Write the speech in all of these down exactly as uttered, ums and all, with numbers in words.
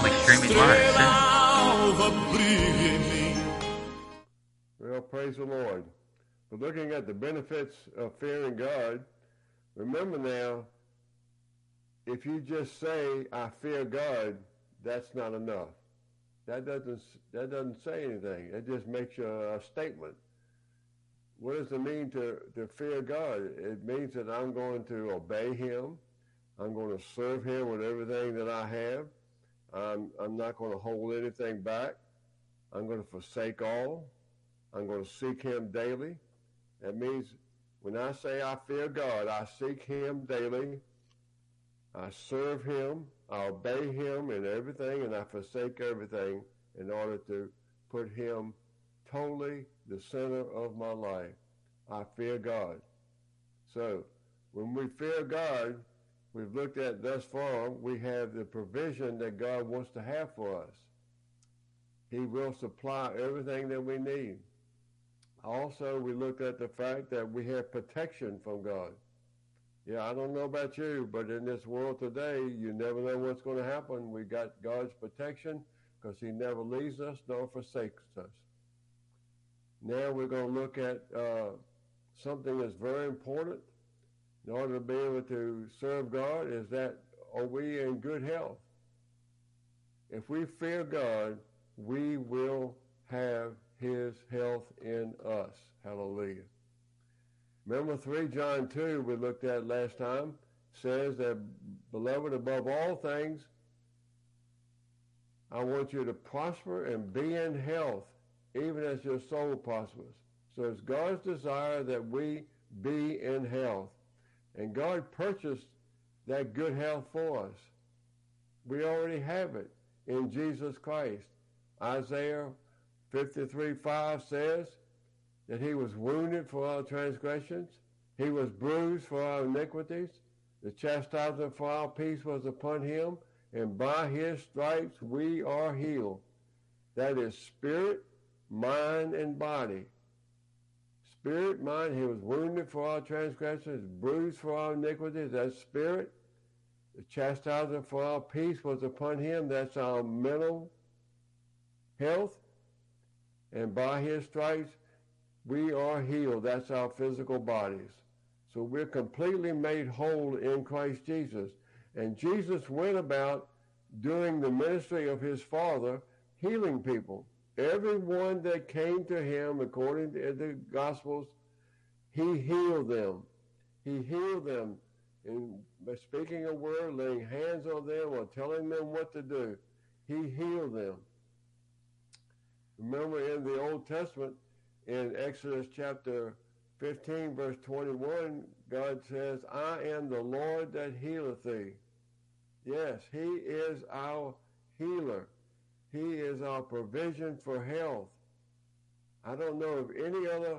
como extremely large sin. Well, praise the Lord. But looking at the benefits of fearing God, remember now, if you just say, I fear God, that's not enough. That doesn't, that doesn't say anything. It just makes you a, a statement. What does it mean to, to fear God? It means that I'm going to obey him. I'm going to serve him with everything that I have. I'm, I'm not going to hold anything back. I'm going to forsake all. I'm going to seek him daily. That means when I say I fear God, I seek him daily. I serve him. I obey him in everything, and I forsake everything in order to put him totally the center of my life. I fear God. So when we fear God, we've looked at thus far, we have the provision that God wants to have for us. He will supply everything that we need. Also, we looked at the fact that we have protection from God. Yeah, I don't know about you, but in this world today, you never know what's going to happen. We got God's protection because he never leaves us nor forsakes us. Now we're going to look at uh, something that's very important in order to be able to serve God, is that are we in good health? If we fear God, we will have his health in us. Hallelujah. Remember three John two we looked at last time says that, beloved, above all things, I want you to prosper and be in health, even as your soul prospers. So it's God's desire that we be in health. And God purchased that good health for us. We already have it in Jesus Christ. Isaiah fifty-three five says that he was wounded for our transgressions. He was bruised for our iniquities. The chastisement for our peace was upon him, and by his stripes we are healed. That is spirit, mind, and body. Spirit, mind, he was wounded for our transgressions, bruised for our iniquities, that's spirit. The chastisement for our peace was upon him, that's our mental health. And by his stripes, we are healed, that's our physical bodies. So we're completely made whole in Christ Jesus. And Jesus went about doing the ministry of his Father, healing people. Everyone that came to him, according to the Gospels, he healed them. He healed them in speaking a word, laying hands on them, or telling them what to do. He healed them. Remember in the Old Testament, in Exodus chapter fifteen, verse twenty-one, God says, I am the Lord that healeth thee. Yes, he is our healer. He is our provision for health. I don't know of any other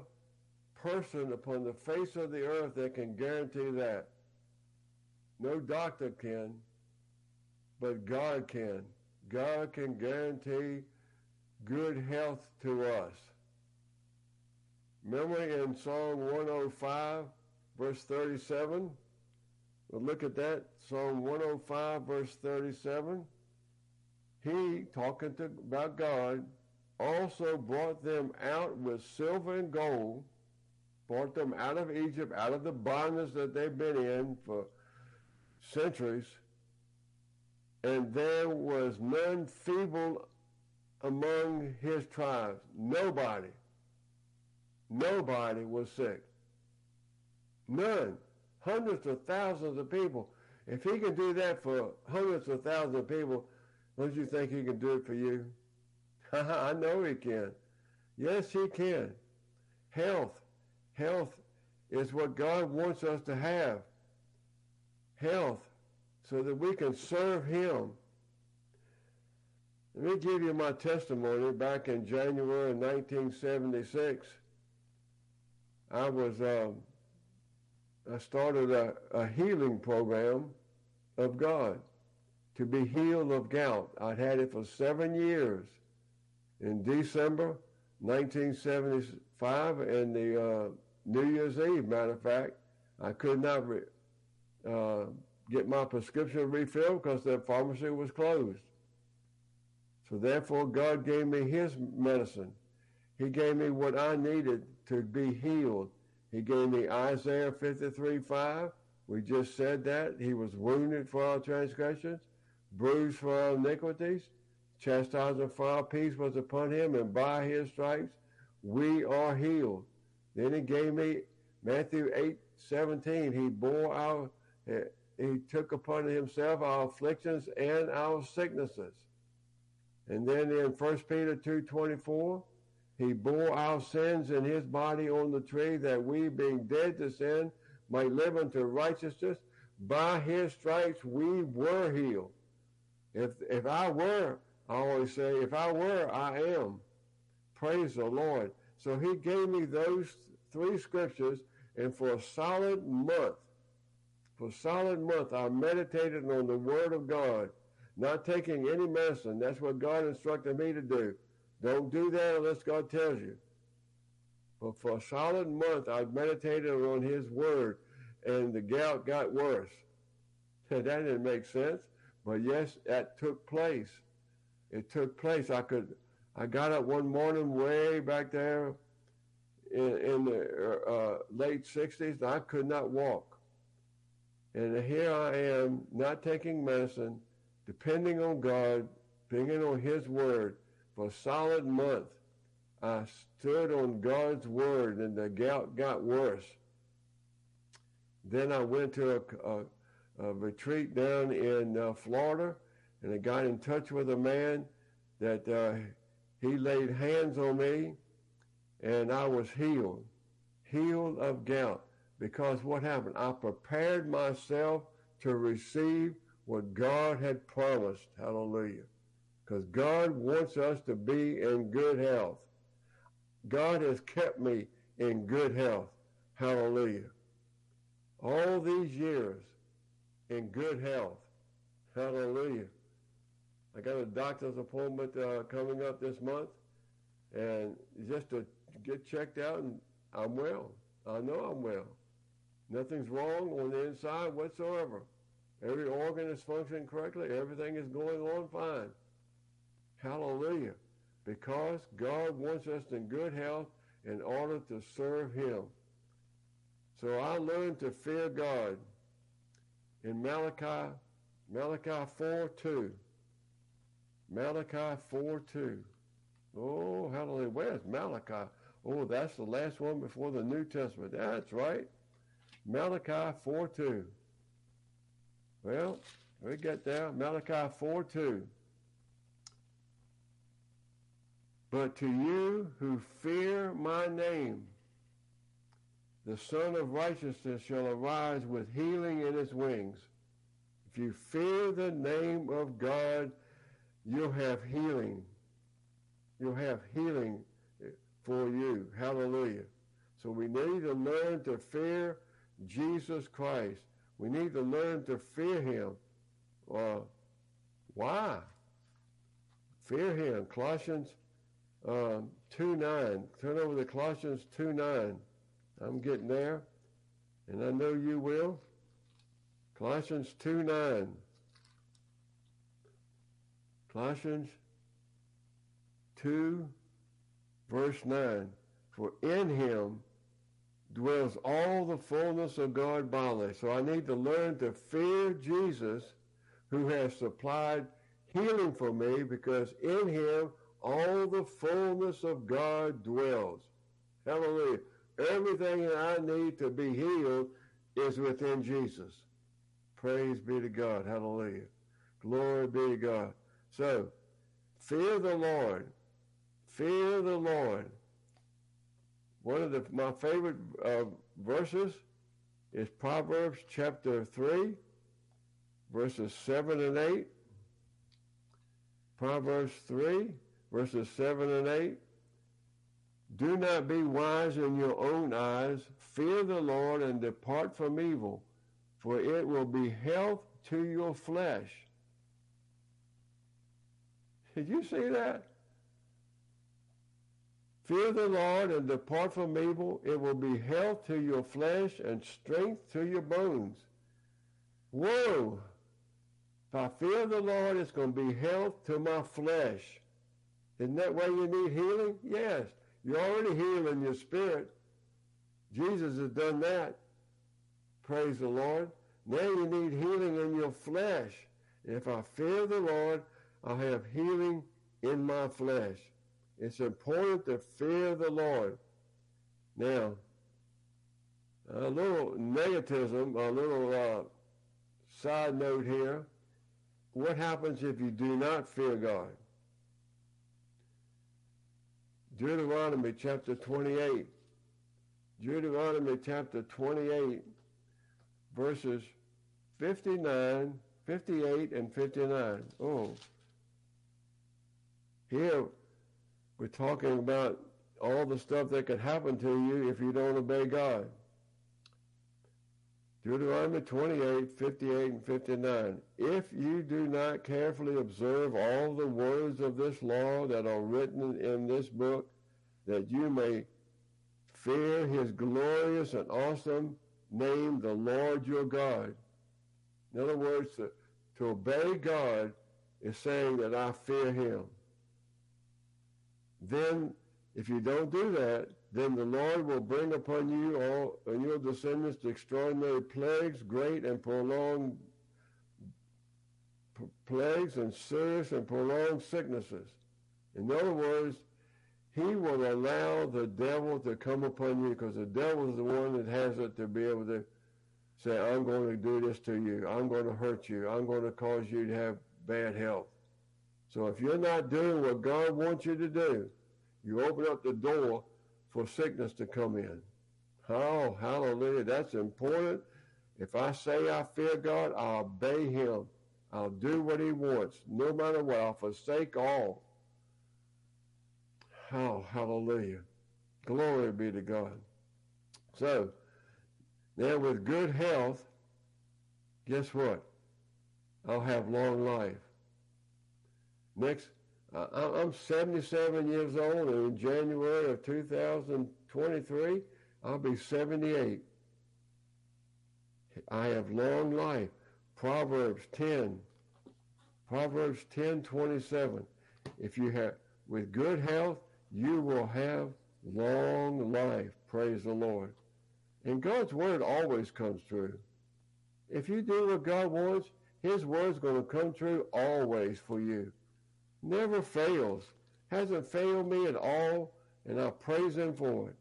person upon the face of the earth that can guarantee that. No doctor can, but God can. God can guarantee good health to us. Remember in Psalm one oh five, verse thirty-seven? Well, look at that. Psalm one oh five, verse thirty-seven. He, talking to, about God, also brought them out with silver and gold, brought them out of Egypt, out of the bondage that they've been in for centuries, and there was none feeble among his tribes. Nobody, nobody was sick. None. Hundreds of thousands of people. If he can do that for hundreds of thousands of people, don't you think he can do it for you? I know he can. Yes, he can. Health. Health is what God wants us to have. Health, so that we can serve him. Let me give you my testimony. Back in January nineteen seventy-six, I was, um, I started a, a healing program of God, to be healed of gout. I'd had it for seven years. In December nineteen seventy-five, and the uh, New Year's Eve, matter of fact, I could not re- uh, get my prescription refilled because the pharmacy was closed. So therefore, God gave me his medicine. He gave me what I needed to be healed. He gave me Isaiah fifty-three five. We just said that. He was wounded for our transgressions, bruised for our iniquities. Chastisement for our peace was upon him, and by his stripes we are healed. Then he gave me Matthew eight seventeen. He bore our, he took upon himself our afflictions and our sicknesses. And then in First Peter two twenty-four, he bore our sins in his body on the tree, that we, being dead to sin, might live unto righteousness. By his stripes we were healed. If if I were, I always say, if I were, I am. Praise the Lord. So he gave me those three scriptures, and for a solid month, for a solid month, I meditated on the word of God, not taking any medicine. That's what God instructed me to do. Don't do that unless God tells you. But for a solid month, I meditated on his word, and the gout got worse. That didn't make sense, but yes, that took place. It took place. I could. I got up one morning way back there in, in the uh, late sixties, and I could not walk. And here I am, not taking medicine, depending on God, depending on his word. For a solid month, I stood on God's word, and the gout got worse. Then I went to a, a, a retreat down in uh, Florida, and I got in touch with a man that uh, he laid hands on me, and I was healed, healed of gout. Because what happened? I prepared myself to receive what God had promised. Hallelujah. Because God wants us to be in good health. God has kept me in good health. Hallelujah. All these years in good health. Hallelujah. I got a doctor's appointment uh, coming up this month, and just to get checked out, and I'm well. I know I'm well. Nothing's wrong on the inside whatsoever. Every organ is functioning correctly. Everything is going on fine. Hallelujah. Because God wants us in good health in order to serve him. So I learned to fear God. In Malachi, Malachi four two. Malachi four two. Oh, hallelujah. Where's Malachi? Oh, that's the last one before the New Testament. That's right. Malachi four two. Well, we get there. Malachi four two. But to you who fear my name, the Son of Righteousness shall arise with healing in his wings. If you fear the name of God, you'll have healing. You'll have healing for you. Hallelujah. So we need to learn to fear Jesus Christ. We need to learn to fear him. Uh, why? Fear him. Colossians Um, two nine. Turn over to Colossians two nine. I'm getting there, and I know you will. Colossians two nine. Colossians two, verse nine. For in him dwells all the fullness of God bodily. So I need to learn to fear Jesus, who has supplied healing for me, because in him all the fullness of God dwells. Hallelujah. Everything that I need to be healed is within Jesus. Praise be to God. Hallelujah. Glory be to God. So, fear the Lord. Fear the Lord. One of the, my favorite uh, verses is Proverbs chapter three, verses seven and eight. Proverbs three. Verses seven and eight, do not be wise in your own eyes. Fear the Lord and depart from evil, for it will be health to your flesh. Did you see that? Fear the Lord and depart from evil. It will be health to your flesh and strength to your bones. Whoa! If I fear the Lord, it's going to be health to my flesh. Isn't that why you need healing? Yes. You're already healed in your spirit. Jesus has done that. Praise the Lord. Now you need healing in your flesh. If I fear the Lord, I'll have healing in my flesh. It's important to fear the Lord. Now, a little negativism, a little uh, side note here. What happens if you do not fear God? Deuteronomy chapter twenty-eight. Deuteronomy chapter twenty-eight, verses fifty-nine, fifty-eight, and fifty-nine. Oh, here we're talking about all the stuff that could happen to you if you don't obey God. Deuteronomy twenty-eight, fifty-eight, and fifty-nine. If you do not carefully observe all the words of this law that are written in this book, that you may fear his glorious and awesome name, the Lord your God. In other words, to, to obey God is saying that I fear him. Then, if you don't do that, then the Lord will bring upon you all and your descendants extraordinary plagues, great and prolonged p- plagues, and serious and prolonged sicknesses. In other words, he will allow the devil to come upon you, because the devil is the one that has it to be able to say, I'm going to do this to you. I'm going to hurt you. I'm going to cause you to have bad health. So if you're not doing what God wants you to do, you open up the door for sickness to come in. Oh, hallelujah. That's important. If I say I fear God, I'll obey him. I'll do what he wants, no matter what. I'll forsake all. Oh, hallelujah. Glory be to God. So, now with good health, guess what? I'll have long life. Next, I'm seventy-seven years old, and in January of two thousand twenty-three, I'll be seventy-eight. I have long life. Proverbs ten. Proverbs ten twenty-seven. If you have, with good health, you will have long life. Praise the Lord. And God's word always comes true. If you do what God wants, his word's going to come true always for you. Never fails. Hasn't failed me at all, and I praise him for it.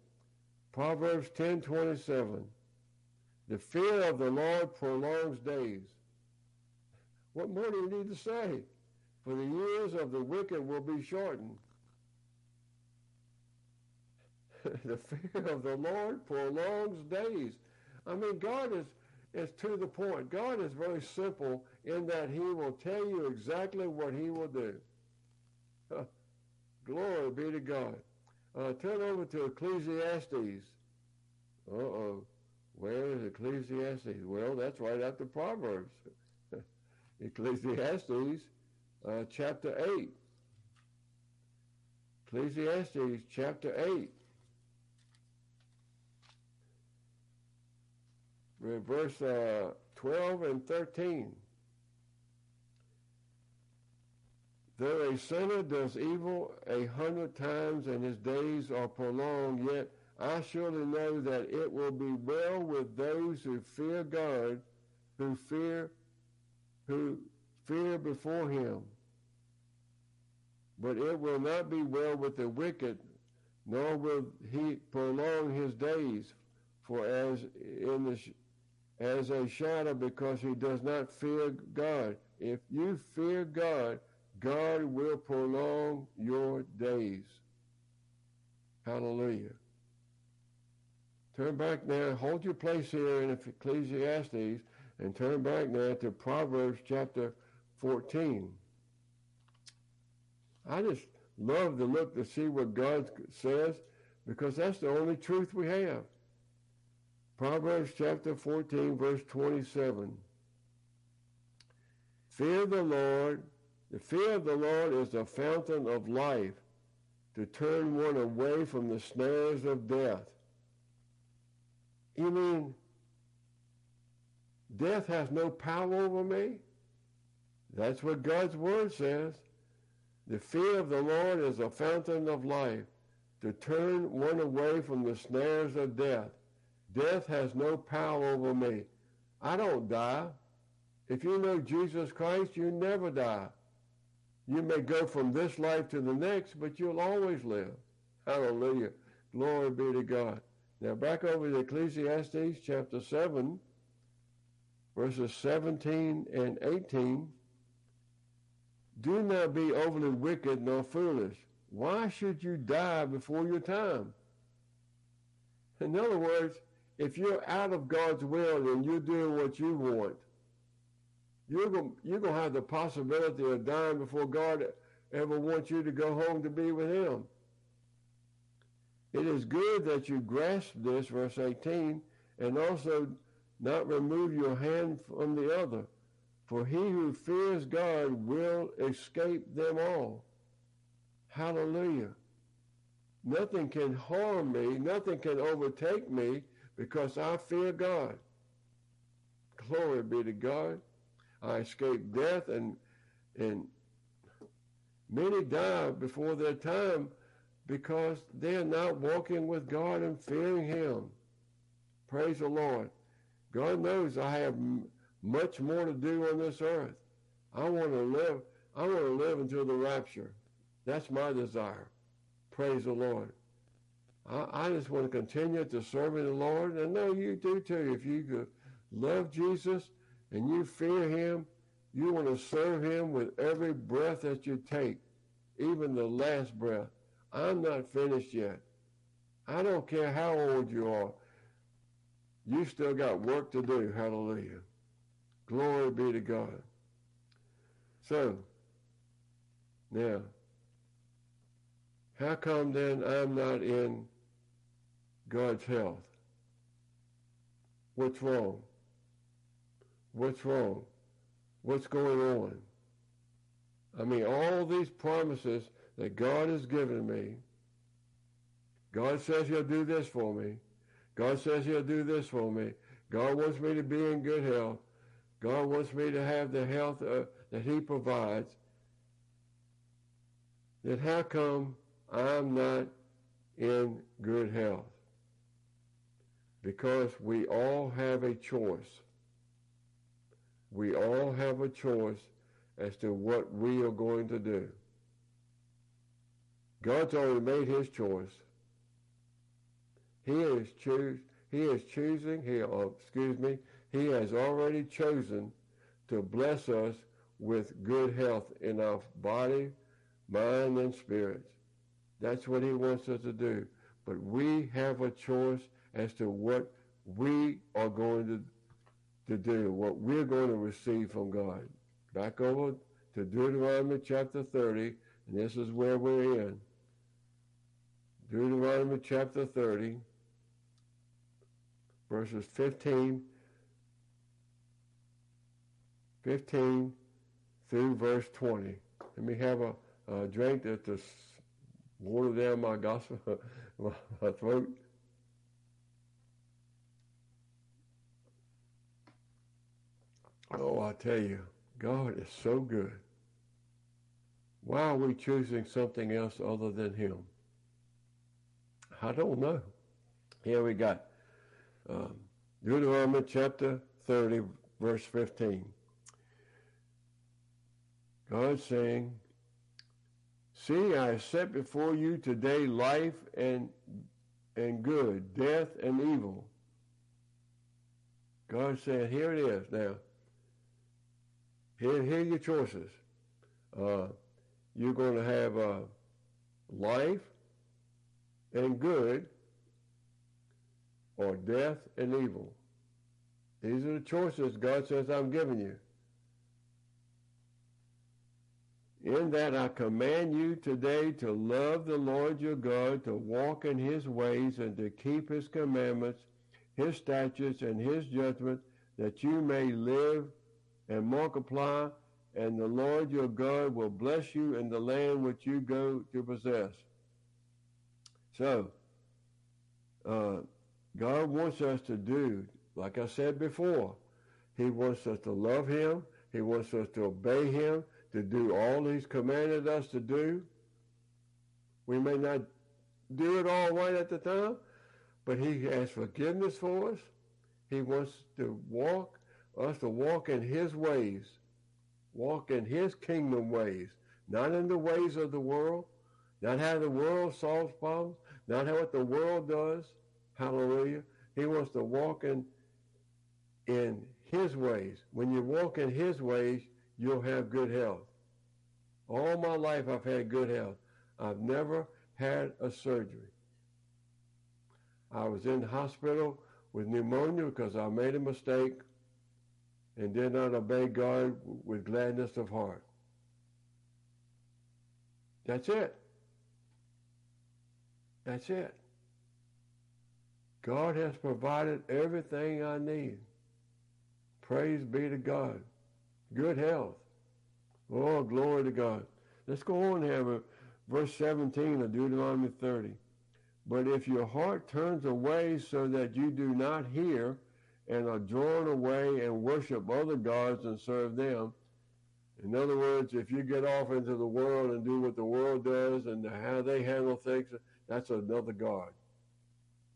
Proverbs ten twenty-seven. The fear of the Lord prolongs days. What more do you need to say? For the years of the wicked will be shortened. The fear of the Lord prolongs days. I mean, God is, is to the point. God is very simple in that he will tell you exactly what he will do. Glory be to God. Uh, turn over to Ecclesiastes. Uh-oh. Where is Ecclesiastes? Well, that's right after Proverbs. Ecclesiastes uh, chapter eight. Ecclesiastes chapter eight. Verse uh, twelve and thirteen. Though a sinner does evil a hundred times and his days are prolonged, yet I surely know that it will be well with those who fear God, who fear, who fear before him. But it will not be well with the wicked, nor will he prolong his days, for as in the as a shadow, because he does not fear God. If you fear God, God will prolong your days. Hallelujah. Turn back now. Hold your place here in Ecclesiastes and turn back now to Proverbs chapter fourteen. I just love to look to see what God says, because that's the only truth we have. Proverbs chapter fourteen, verse twenty-seven. Fear the Lord. The fear of the Lord is the fountain of life, to turn one away from the snares of death. You mean death has no power over me? That's what God's word says. The fear of the Lord is a fountain of life, to turn one away from the snares of death. Death has no power over me. I don't die. If you know Jesus Christ, you never die. You may go from this life to the next, but you'll always live. Hallelujah. Glory be to God. Now back over to Ecclesiastes chapter seven, verses seventeen and eighteen. Do not be overly wicked nor foolish. Why should you die before your time? In other words, if you're out of God's will and you're doing what you want, you're going you're going to have the possibility of dying before God ever wants you to go home to be with him. It is good that you grasp this, verse eighteen, and also not remove your hand from the other. For he who fears God will escape them all. Hallelujah. Nothing can harm me. Nothing can overtake me because I fear God. Glory be to God. I escape death, and, and many die before their time because they're not walking with God and fearing him. Praise the Lord. God knows I have m- much more to do on this earth. I want to live. I want to live until the rapture. That's my desire. Praise the Lord. I, I just want to continue to serve the Lord. And I know you do too. If you love Jesus and you fear him, you want to serve him with every breath that you take, even the last breath. I'm not finished yet. I don't care how old you are. You still got work to do. Hallelujah. Glory be to God. So, now, how come then I'm not in God's health? What's wrong? What's wrong? What's going on? I mean, all these promises that God has given me. God says he'll do this for me. God says he'll do this for me. God wants me to be in good health. God wants me to have the health uh, that he provides. Then how come I'm not in good health? Because we all have a choice. We all have a choice as to what we are going to do. God's already made his choice. He is choose. He is choosing. He, uh, excuse me. He has already chosen to bless us with good health in our body, mind, and spirit. That's what he wants us to do. But we have a choice as to what we are going to, to do, what we're going to receive from God. Back over to Deuteronomy chapter thirty, and this is where we're in. Deuteronomy chapter thirty, verses fifteen, fifteen through verse twenty. Let me have a, a drink that to water down my gospel, my throat. Oh, I tell you, God is so good. Why are we choosing something else other than him? I don't know. Here we got um, Deuteronomy chapter thirty, verse fifteen. God's saying, see, I have set before you today life and and good, death and evil. God said, here it is now. Here, here are your choices. Uh, you're going to have uh, life and good, or death and evil. These are the choices God says I'm giving you. In that I command you today to love the Lord your God, to walk in his ways and to keep his commandments, his statutes and his judgments, that you may live and multiply, and the Lord your God will bless you in the land which you go to possess. So, uh, God wants us to do, like I said before, he wants us to love him, he wants us to obey him, to do all he's commanded us to do. We may not do it all right at the time, but he has forgiveness for us. He wants to walk, us to walk in his ways, walk in his kingdom ways, not in the ways of the world, not how the world solves problems, not how what the world does. Hallelujah. He wants to walk in, in his ways. When you walk in his ways, you'll have good health. All my life I've had good health. I've never had a surgery. I was in the hospital with pneumonia because I made a mistake and did not obey God with gladness of heart. That's it. That's it. God has provided everything I need. Praise be to God. Good health. Oh, glory to God. Let's go on here. Verse seventeen of Deuteronomy thirty. But if your heart turns away so that you do not hear and are drawn away and worship other gods and serve them, in other words, if you get off into the world and do what the world does and how they handle things, that's another God.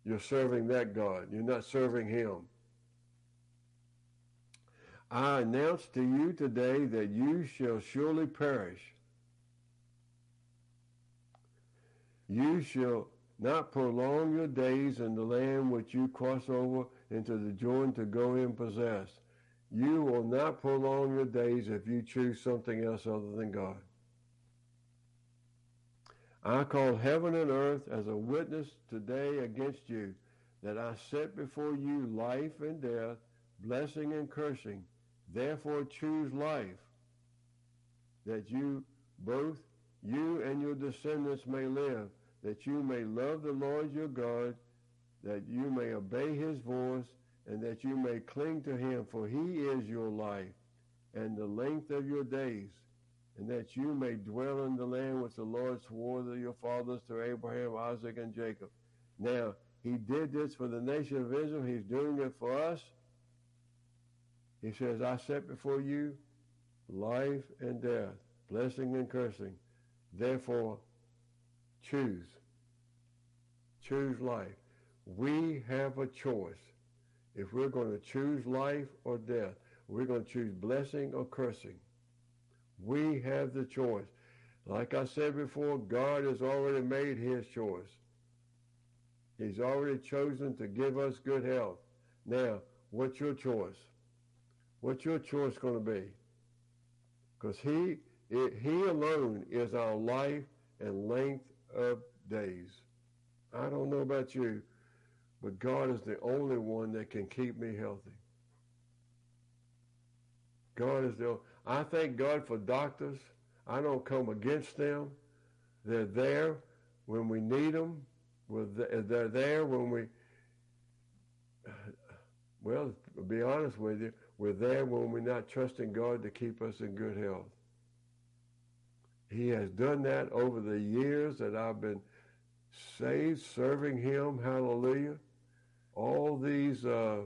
You're serving that God. You're not serving him. I announce to you today that you shall surely perish. You shall not prolong your days in the land which you cross over into the Jordan to go in possess. You will not prolong your days if you choose something else other than God. I call heaven and earth as a witness today against you, that I set before you life and death, blessing and cursing. Therefore choose life, that you both, you and your descendants may live, that you may love the Lord your God, that you may obey his voice, and that you may cling to him, for he is your life and the length of your days, and that you may dwell in the land which the Lord swore to your fathers, to Abraham, Isaac, and Jacob. Now, he did this for the nation of Israel. He's doing it for us. He says, I set before you life and death, blessing and cursing. Therefore, choose. Choose life. We have a choice. If we're going to choose life or death, we're going to choose blessing or cursing. We have the choice. Like I said before, God has already made his choice. He's already chosen to give us good health. Now, what's your choice? What's your choice going to be? Because he, he alone is our life and length of days. I don't know about you, but God is the only one that can keep me healthy. God is the I thank God for doctors. I don't come against them. They're there when we need them. They're there when we, well, to be honest with you, we're there when we're not trusting God to keep us in good health. He has done that over the years that I've been saved, serving him, hallelujah. All these uh,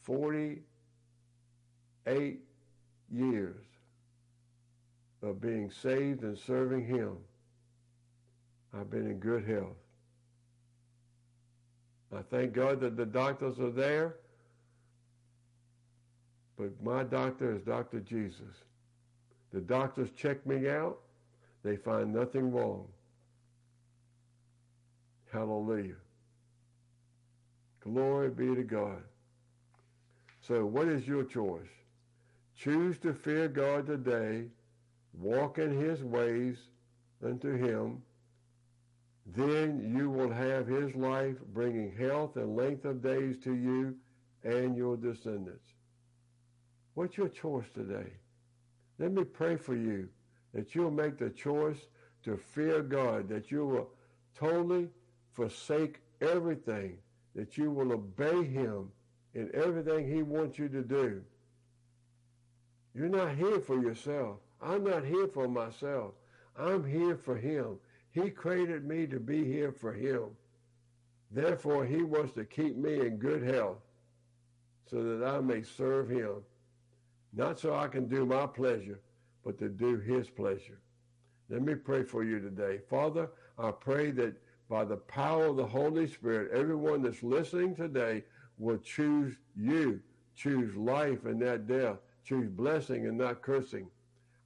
forty-eight years of being saved and serving him, I've been in good health. I thank God that the doctors are there, but my doctor is Doctor Jesus. The doctors check me out. They find nothing wrong. Hallelujah. Glory be to God. So what is your choice? Choose to fear God today, walk in his ways unto him, then you will have his life, bringing health and length of days to you and your descendants. What's your choice today? Let me pray for you that you'll make the choice to fear God, that you will totally forsake everything, that you will obey him in everything he wants you to do. You're not here for yourself. I'm not here for myself. I'm here for him. He created me to be here for him. Therefore, he wants to keep me in good health so that I may serve him. Not so I can do my pleasure, but to do his pleasure. Let me pray for you today. Father, I pray that by the power of the Holy Spirit, everyone that's listening today will choose you, choose life and not death, choose blessing and not cursing.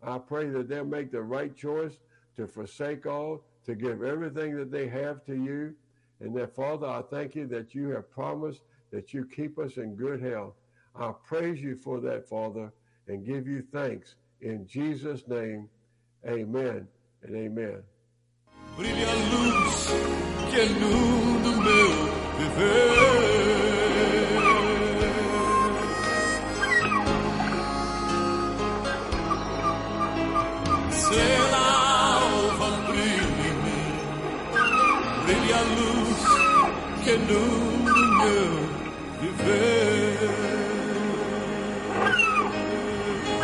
I pray that they'll make the right choice to forsake all, to give everything that they have to you. And that, Father, I thank you that you have promised that you keep us in good health. I praise you for that, Father, and give you thanks. In Jesus' name, amen and amen. Brilha a luz que é luz do meu viver. Será o vampiro em mim. Brilha a luz que é luz do meu viver.